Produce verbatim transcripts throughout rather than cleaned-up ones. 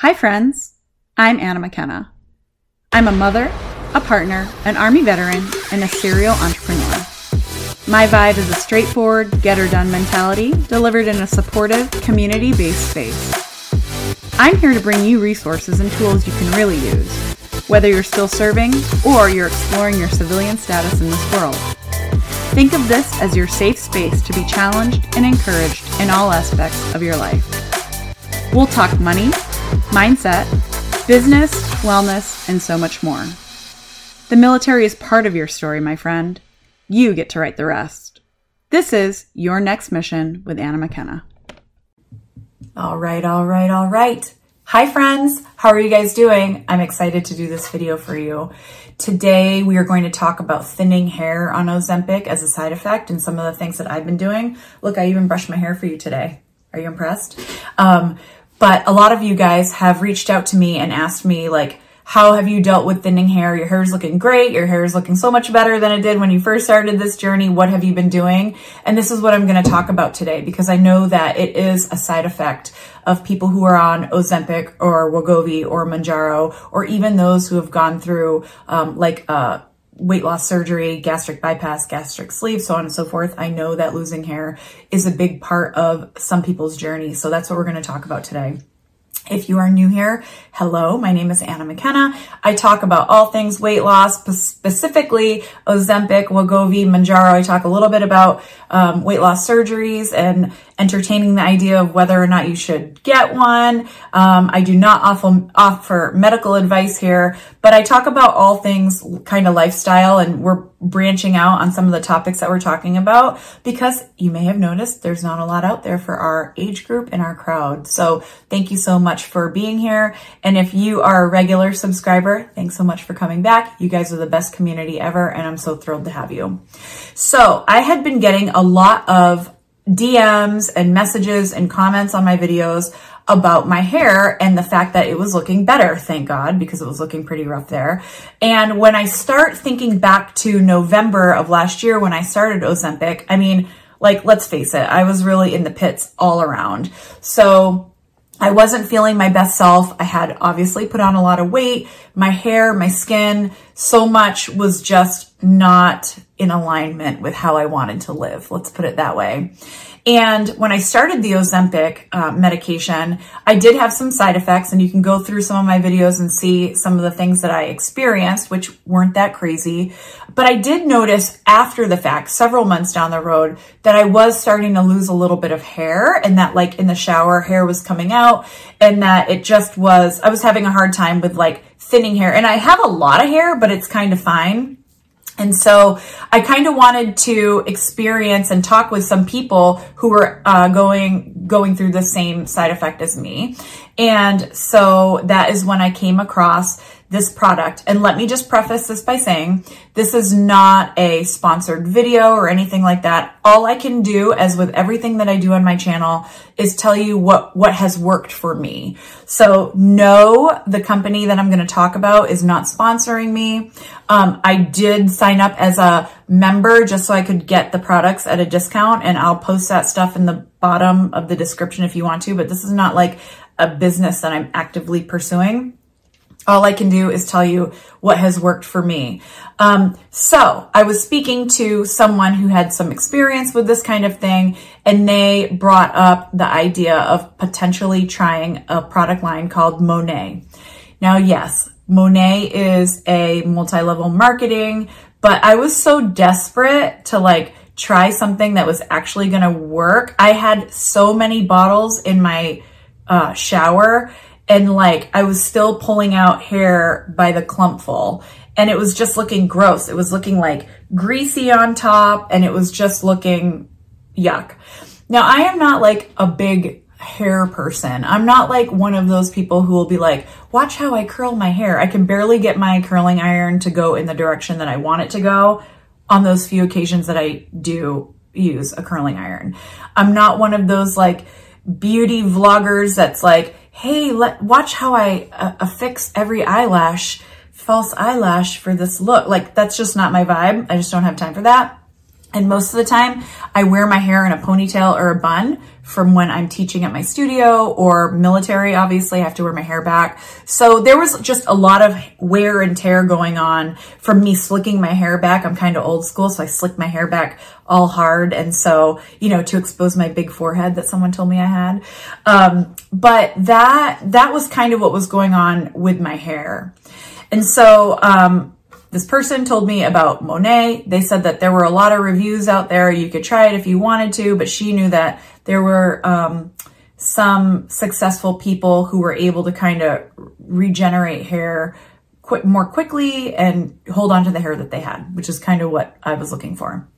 Hi friends, I'm Anna McKenna. I'm a mother, a partner, an Army veteran, and a serial entrepreneur. My vibe is a straightforward, get-her-done mentality delivered in a supportive, community-based space. I'm here to bring you resources and tools you can really use, whether you're still serving or you're exploring your civilian status in this world. Think of this as your safe space to be challenged and encouraged in all aspects of your life. We'll talk money, mindset, business, wellness, and so much more. The military is part of your story, my friend. You get to write the rest. This is Your Next Mission with Anna McKenna. All right, all right, all right. Hi, friends. How are you guys doing? I'm excited to do this video for you. Today, we are going to talk about thinning hair on Ozempic as a side effect and some of the things that I've been doing. Look, I even brushed my hair for you today. Are you impressed? Um, But a lot of you guys have reached out to me and asked me, like, how have you dealt with thinning hair? Your hair's looking great. Your hair's looking so much better than it did when you first started this journey. What have you been doing? And this is what I'm going to talk about today, because I know that it is a side effect of people who are on Ozempic or Wegovy or Mounjaro, or even those who have gone through um, like uh, weight loss surgery, gastric bypass, gastric sleeve, so on and so forth. I know that losing hair is a big part of some people's journey. So that's what we're going to talk about today. If you are new here, hello, my name is Anna McKenna. I talk about all things weight loss, specifically Ozempic, Wegovy, Mounjaro. I talk a little bit about um, weight loss surgeries and entertaining the idea of whether or not you should get one. Um, I do not offer, offer medical advice here, but I talk about all things kind of lifestyle, and we're branching out on some of the topics that we're talking about, because you may have noticed there's not a lot out there for our age group and our crowd. So thank you so much for being here. And if you are a regular subscriber, thanks so much for coming back. You guys are the best community ever, and I'm so thrilled to have you. So I had been getting a lot of D Ms and messages and comments on my videos about my hair and the fact that it was looking better, thank God, because it was looking pretty rough there. And when I start thinking back to November of last year when I started Ozempic, I mean, like, let's face it, I was really in the pits all around. So I wasn't feeling my best self. I had obviously put on a lot of weight. My hair, my skin, so much was just not in alignment with how I wanted to live. Let's put it that way. And when I started the Ozempic uh, medication, I did have some side effects, and you can go through some of my videos and see some of the things that I experienced, which weren't that crazy. But I did notice after the fact, several months down the road, that I was starting to lose a little bit of hair, and that, like, in the shower, hair was coming out, and that it just was, I was having a hard time with, like, thinning hair. And I have a lot of hair, but it's kind of fine. And so I kind of wanted to experience and talk with some people who were uh, going going through the same side effect as me. And so that is when I came across this product. And let me just preface this by saying this is not a sponsored video or anything like that. All I can do, as with everything that I do on my channel, is tell you what, what has worked for me. So no, the company that I'm going to talk about is not sponsoring me. Um, I did sign up as a member just so I could get the products at a discount, and I'll post that stuff in the bottom of the description if you want to, but this is not like a business that I'm actively pursuing. All I can do is tell you what has worked for me. Um, so I was speaking to someone who had some experience with this kind of thing, and they brought up the idea of potentially trying a product line called Monat. Now, yes, Monat is a multi-level marketing, but I was so desperate to, like, try something that was actually going to work. I had so many bottles in my uh, shower, and, like, I was still pulling out hair by the clumpful, and it was just looking gross. It was looking, like, greasy on top, and it was just looking yuck. Now, I am not, like, a big hair person. I'm not, like, one of those people who will be like, watch how I curl my hair. I can barely get my curling iron to go in the direction that I want it to go on those few occasions that I do use a curling iron. I'm not one of those, like, beauty vloggers that's like, hey, let, watch how I uh, affix every eyelash, false eyelash for this look. Like, that's just not my vibe. I just don't have time for that. And most of the time I wear my hair in a ponytail or a bun from when I'm teaching at my studio or military. Obviously I have to wear my hair back. So there was just a lot of wear and tear going on from me slicking my hair back. I'm kind of old school, so I slick my hair back all hard. And so, you know, to expose my big forehead that someone told me I had. Um, but that, that was kind of what was going on with my hair. And so, um, this person told me about Monat. They said that there were a lot of reviews out there. You could try it if you wanted to, but she knew that there were um, some successful people who were able to kind of regenerate hair quick, more quickly and hold on to the hair that they had, which is kind of what I was looking for.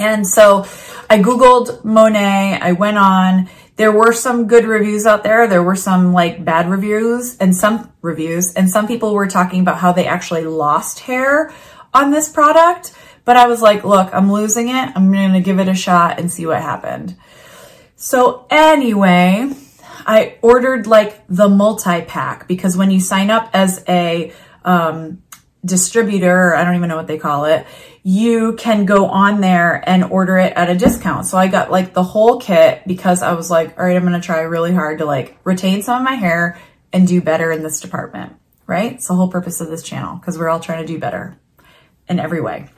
And so I Googled Monat, I went on. There were some good reviews out there. There were some like bad reviews and some reviews. And some people were talking about how they actually lost hair on this product. But I was like, look, I'm losing it. I'm going to give it a shot and see what happened. So anyway, I ordered like the multi-pack, because when you sign up as a um, distributor, I don't even know what they call it, you can go on there and order it at a discount. So I got like the whole kit because I was like, all right, I'm going to try really hard to like retain some of my hair and do better in this department, right? It's the whole purpose of this channel, because we're all trying to do better in every way.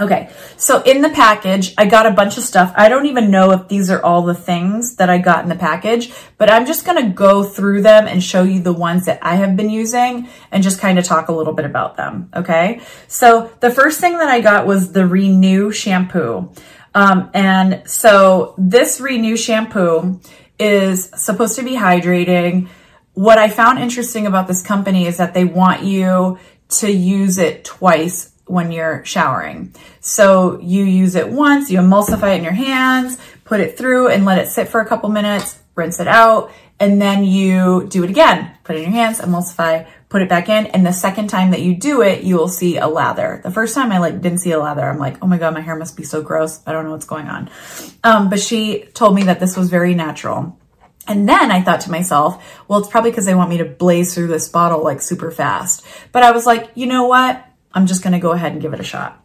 Okay. So in the package, I got a bunch of stuff. I don't even know if these are all the things that I got in the package, but I'm just going to go through them and show you the ones that I have been using and just kind of talk a little bit about them. Okay. So the first thing that I got was the Renew shampoo. Um, and so this Renew shampoo is supposed to be hydrating. What I found interesting about this company is that they want you to use it twice when you're showering. So you use it once, you emulsify it in your hands, put it through and let it sit for a couple minutes, rinse it out, and then you do it again. Put it in your hands, emulsify, put it back in. And the second time that you do it, you will see a lather. The first time I like didn't see a lather. I'm like, oh my God, my hair must be so gross. I don't know what's going on. Um, but she told me that this was very natural. And then I thought to myself, well, it's probably because they want me to blaze through this bottle like super fast. But I was like, you know what? I'm just gonna go ahead and give it a shot.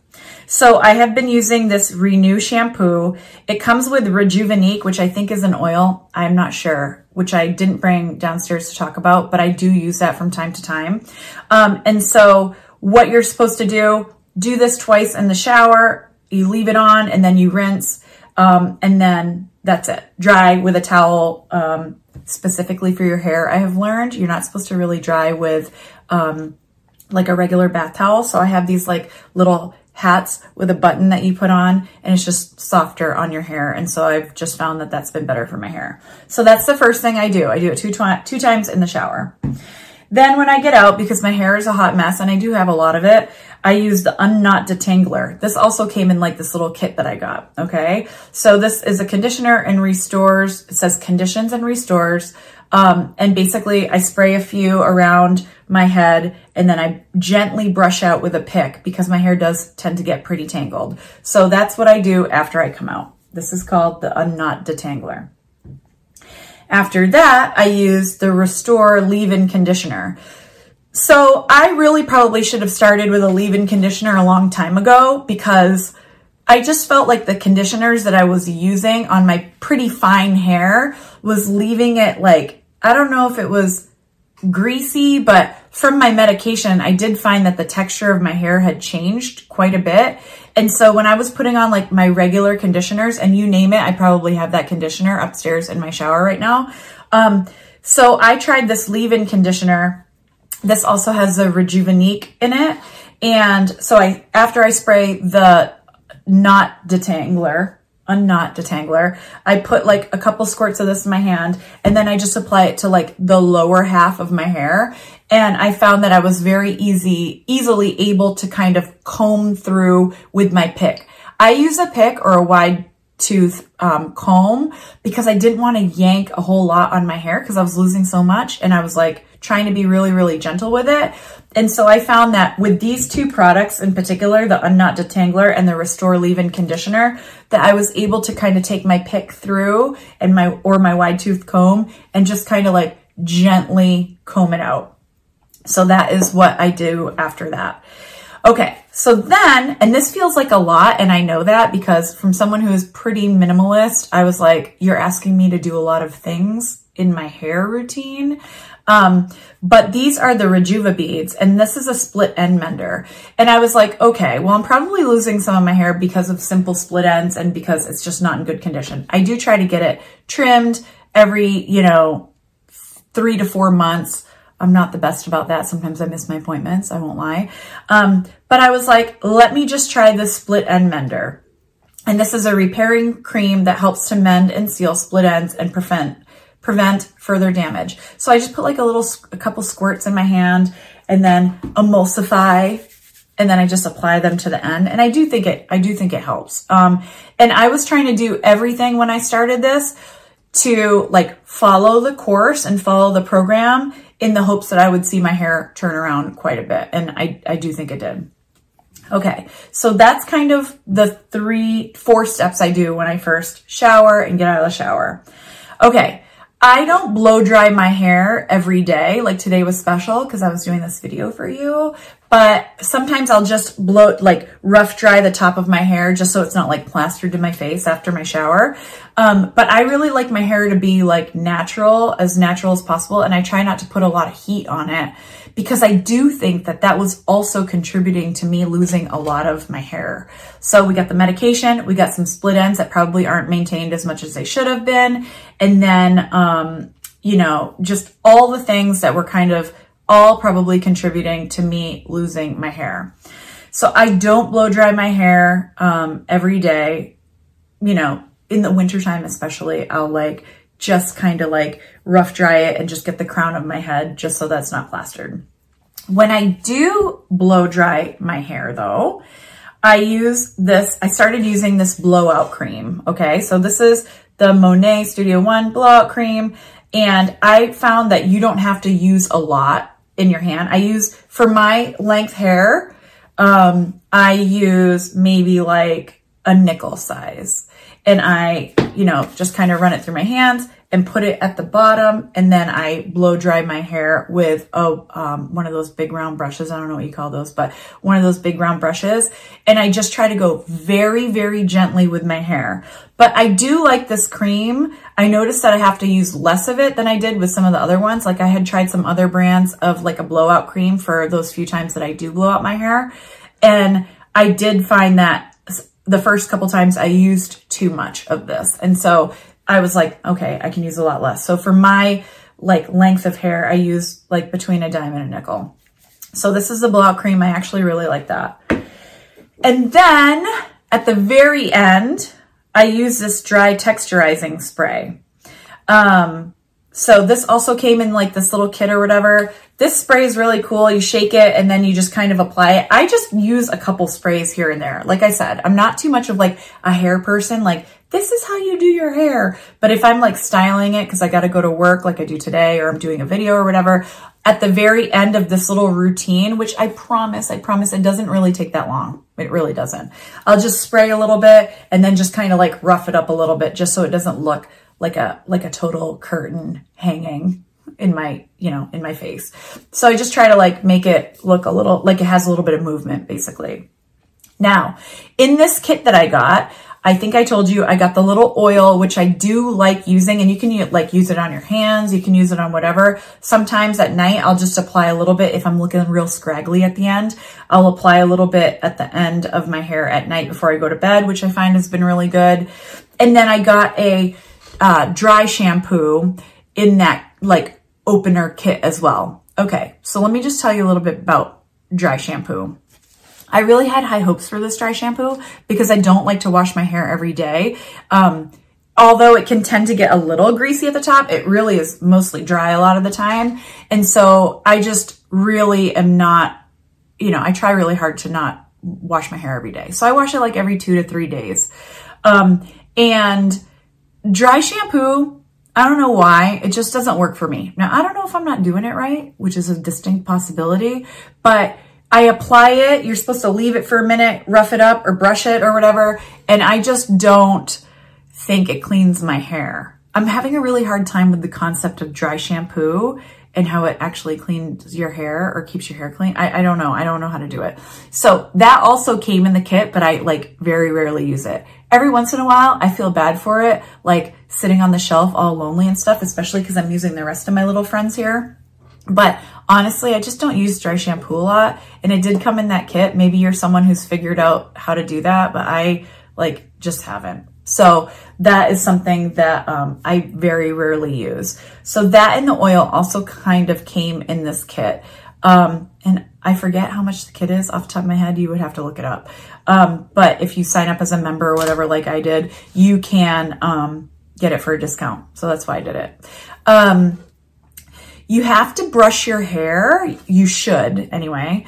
So I have been using this Renew shampoo. It comes with Rejuvenique, which I think is an oil, I'm not sure, which I didn't bring downstairs to talk about, but I do use that from time to time. Um, and so what you're supposed to do, do this twice in the shower, you leave it on and then you rinse, um, and then that's it. Dry with a towel, um, specifically for your hair, I have learned. You're not supposed to really dry with, um, like a regular bath towel. So I have these like little hats with a button that you put on and it's just softer on your hair. And so I've just found that that's been better for my hair. So that's the first thing I do. I do it two, twi- two times in the shower. Then when I get out, because my hair is a hot mess and I do have a lot of it, I use the Unknot Detangler. This also came in like this little kit that I got. Okay. So this is a conditioner and restores. It says conditions and restores. Um, and basically I spray a few around my head and then I gently brush out with a pick because my hair does tend to get pretty tangled. So that's what I do after I come out. This is called the Unknot Detangler. After that, I use the Restore leave-in conditioner. So I really probably should have started with a leave-in conditioner a long time ago because I just felt like the conditioners that I was using on my pretty fine hair was leaving it like, I don't know if it was greasy, but from my medication, I did find that the texture of my hair had changed quite a bit. And so when I was putting on like my regular conditioners, and you name it, I probably have that conditioner upstairs in my shower right now. Um, so I tried this leave-in conditioner. This also has a Rejuvenique in it. And so I, after I spray the Not detangler, Unknot Detangler, I put like a couple squirts of this in my hand and then I just apply it to like the lower half of my hair. And I found that I was very easy, easily able to kind of comb through with my pick. I use a pick or a wide tooth um, comb because I didn't want to yank a whole lot on my hair because I was losing so much and I was like trying to be really, really gentle with it. And so I found that with these two products in particular, the Unknot Detangler and the Restore Leave-In Conditioner, that I was able to kind of take my pick through and my or my wide tooth comb and just kind of like gently comb it out. So that is what I do after that. Okay, so then, and this feels like a lot, and I know that because from someone who is pretty minimalist, I was like, you're asking me to do a lot of things in my hair routine. Um, but these are the Rejuva beads, and this is a split end mender. And I was like, okay, well, I'm probably losing some of my hair because of simple split ends and because it's just not in good condition. I do try to get it trimmed every, you know, three to four months. I'm not the best about that. Sometimes I miss my appointments, I won't lie. Um, but I was like, let me just try this split end mender. And this is a repairing cream that helps to mend and seal split ends and prevent prevent further damage. So I just put like a little, a couple squirts in my hand and then emulsify, and then I just apply them to the end. And I do think it, I do think it helps. Um, and I was trying to do everything when I started this to like follow the course and follow the program in the hopes that I would see my hair turn around quite a bit. And I, I do think it did. Okay, so that's kind of the three, four steps I do when I first shower and get out of the shower. Okay, I don't blow dry my hair every day. Like today was special because I was doing this video for you, but sometimes I'll just blow, like rough dry the top of my hair just so it's not like plastered to my face after my shower. Um, but I really like my hair to be like natural, as natural as possible. And I try not to put a lot of heat on it because I do think that that was also contributing to me losing a lot of my hair. So we got the medication, we got some split ends that probably aren't maintained as much as they should have been. And then, um, you know, just all the things that were kind of all probably contributing to me losing my hair. So I don't blow dry my hair um, every day, you know, in the wintertime especially. I'll like just kind of like rough dry it and just get the crown of my head just so that's not plastered. When I do blow dry my hair though, I use this, I started using this blowout cream, okay? So this is the Monat Studio One blowout cream, and I found that you don't have to use a lot in your hand. I use, for my length hair, um, I use maybe like a nickel size. And I, you know, just kind of run it through my hands and put it at the bottom. And then I blow dry my hair with oh, um, one of those big round brushes. I don't know what you call those, but one of those big round brushes. And I just try to go very, very gently with my hair. But I do like this cream. I noticed that I have to use less of it than I did with some of the other ones. Like I had tried some other brands of like a blowout cream for those few times that I do blow out my hair. And I did find that the first couple times I used too much of this. And so I was like, okay, I can use a lot less. So for my like length of hair, I use like between a dime and a nickel. So this is the blowout cream. I actually really like that. And then at the very end, I use this dry texturizing spray. Um, so this also came in like this little kit or whatever. This spray is really cool. You shake it and then you just kind of apply it. I just use a couple sprays here and there. Like I said, I'm not too much of like a hair person. Like this is how you do your hair. But if I'm like styling it because I got to go to work like I do today, or I'm doing a video or whatever, at the very end of this little routine, which I promise, I promise it doesn't really take that long. It really doesn't. I'll just spray a little bit and then just kind of like rough it up a little bit just so it doesn't look like a, like a total curtain hanging in my, you know, in my face. So I just try to like make it look a little, like it has a little bit of movement basically. Now, in this kit that I got, I think I told you I got the little oil, which I do like using, and you can like use it on your hands. You can use it on whatever. Sometimes at night, I'll just apply a little bit. If I'm looking real scraggly at the end, I'll apply a little bit at the end of my hair at night before I go to bed, which I find has been really good. And then I got a uh, dry shampoo in that like opener kit as well. Okay, so let me just tell you a little bit about dry shampoo. I really had high hopes for this dry shampoo because I don't like to wash my hair every day. Um, although it can tend to get a little greasy at the top, it really is mostly dry a lot of the time. And so I just really am not, you know, I try really hard to not wash my hair every day. So I wash it like every two to three days. Um, and dry shampoo, I don't know why, it just doesn't work for me. Now, I don't know if I'm not doing it right, which is a distinct possibility, but I apply it, you're supposed to leave it for a minute, rough it up or brush it or whatever, and I just don't think it cleans my hair. I'm having a really hard time with the concept of dry shampoo and how it actually cleans your hair or keeps your hair clean. I, I don't know. I don't know how to do it. So that also came in the kit, but I like very rarely use it. Every once in a while, I feel bad for it, like sitting on the shelf all lonely and stuff, especially because I'm using the rest of my little friends here. But honestly, I just don't use dry shampoo a lot. And it did come in that kit. Maybe you're someone who's figured out how to do that, but I like just haven't. So that is something that um, I very rarely use. So that and the oil also kind of came in this kit. Um, and I forget how much the kit is off the top of my head. You would have to look it up. Um, but if you sign up as a member or whatever, like I did, you can um, get it for a discount. So that's why I did it. Um, you have to brush your hair. You should anyway.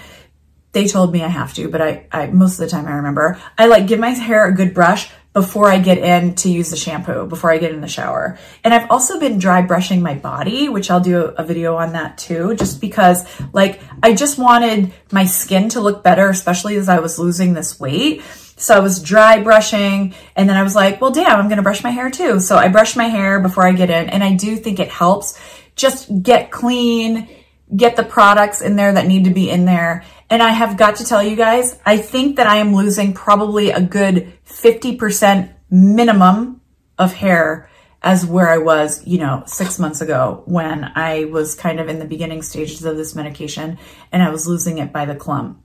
They told me I have to, but I, I most of the time I remember. I like give my hair a good brush before I get in to use the shampoo, before I get in the shower. And I've also been dry brushing my body, which I'll do a video on that too, just because like I just wanted my skin to look better, especially as I was losing this weight. So I was dry brushing and then I was like, well, damn, I'm gonna brush my hair too. So I brush my hair before I get in, and I do think it helps just get clean, get the products in there that need to be in there. And I have got to tell you guys, I think that I am losing probably a good fifty percent minimum of hair as where I was, you know, six months ago when I was kind of in the beginning stages of this medication and I was losing it by the clump.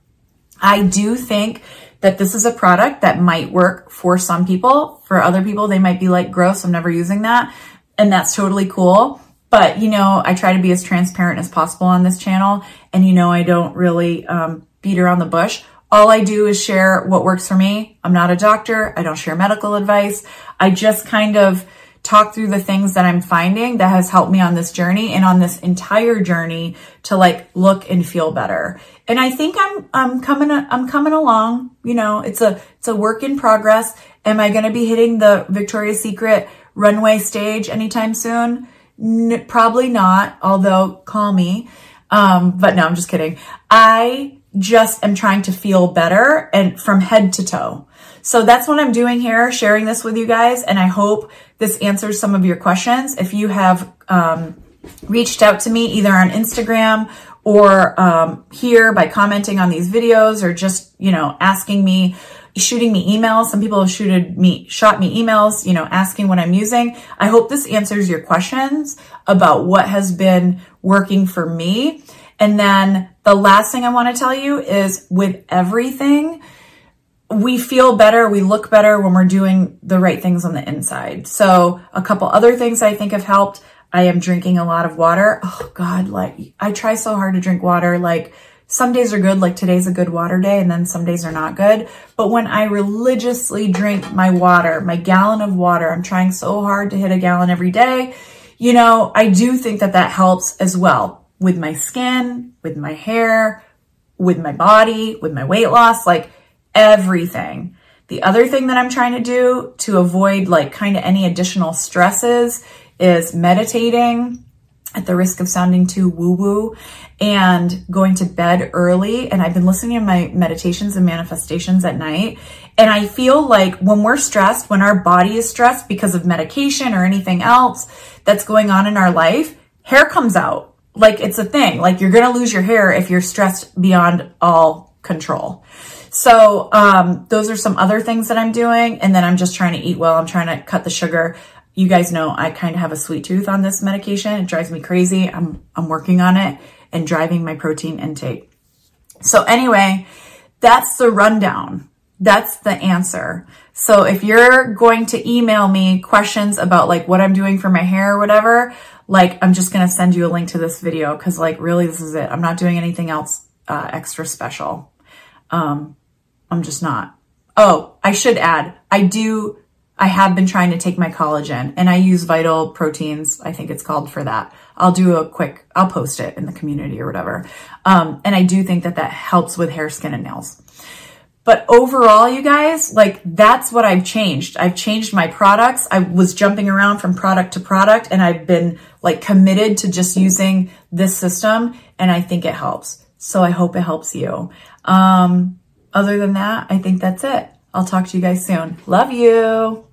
I do think that this is a product that might work for some people. For other people, they might be like, gross, I'm never using that. And that's totally cool. But, you know, I try to be as transparent as possible on this channel. And, you know, I don't really um, beat around the bush. All I do is share what works for me. I'm not a doctor. I don't share medical advice. I just kind of talk through the things that I'm finding that has helped me on this journey and on this entire journey to like look and feel better. And I think I'm, I'm coming, I'm coming along, you know, it's a, it's a work in progress. Am I going to be hitting the Victoria's Secret runway stage anytime soon? N- probably not, although call me. Um, but no, I'm just kidding. I just am trying to feel better and from head to toe. So that's what I'm doing here, sharing this with you guys. And I hope this answers some of your questions. If you have, um, reached out to me either on Instagram or, um, here by commenting on these videos or just, you know, asking me, shooting me emails. Some people have shooted me, shot me emails, you know, asking what I'm using. I hope this answers your questions about what has been working for me. And then the last thing I want to tell you is with everything, we feel better, we look better when we're doing the right things on the inside. So a couple other things I think have helped. I am drinking a lot of water. Oh God, like I try so hard to drink water. Like some days are good, like today's a good water day, and then some days are not good. But when I religiously drink my water, my gallon of water, I'm trying so hard to hit a gallon every day. You know, I do think that that helps as well with my skin, with my hair, with my body, with my weight loss, like everything. The other thing that I'm trying to do to avoid like kind of any additional stresses is meditating, at the risk of sounding too woo-woo, and going to bed early. And I've been listening to my meditations and manifestations at night. And I feel like when we're stressed, when our body is stressed because of medication or anything else that's going on in our life, hair comes out. Like it's a thing. Like you're going to lose your hair if you're stressed beyond all control. So um, those are some other things that I'm doing. And then I'm just trying to eat well. I'm trying to cut the sugar. You guys know I kind of have a sweet tooth on this medication. It drives me crazy. I'm I'm working on it and driving my protein intake. So anyway, that's the rundown. That's the answer. So if you're going to email me questions about like what I'm doing for my hair or whatever, like I'm just going to send you a link to this video because like really this is it. I'm not doing anything else uh, extra special. Um, I'm just not. Oh, I should add, I do... I have been trying to take my collagen and I use Vital Proteins, I think it's called, for that. I'll do a quick, I'll post it in the community or whatever. Um, and I do think that that helps with hair, skin, and nails. But overall, you guys, like that's what I've changed. I've changed my products. I was jumping around from product to product and I've been like committed to just using this system and I think it helps. So I hope it helps you. Um, other than that, I think that's it. I'll talk to you guys soon. Love you.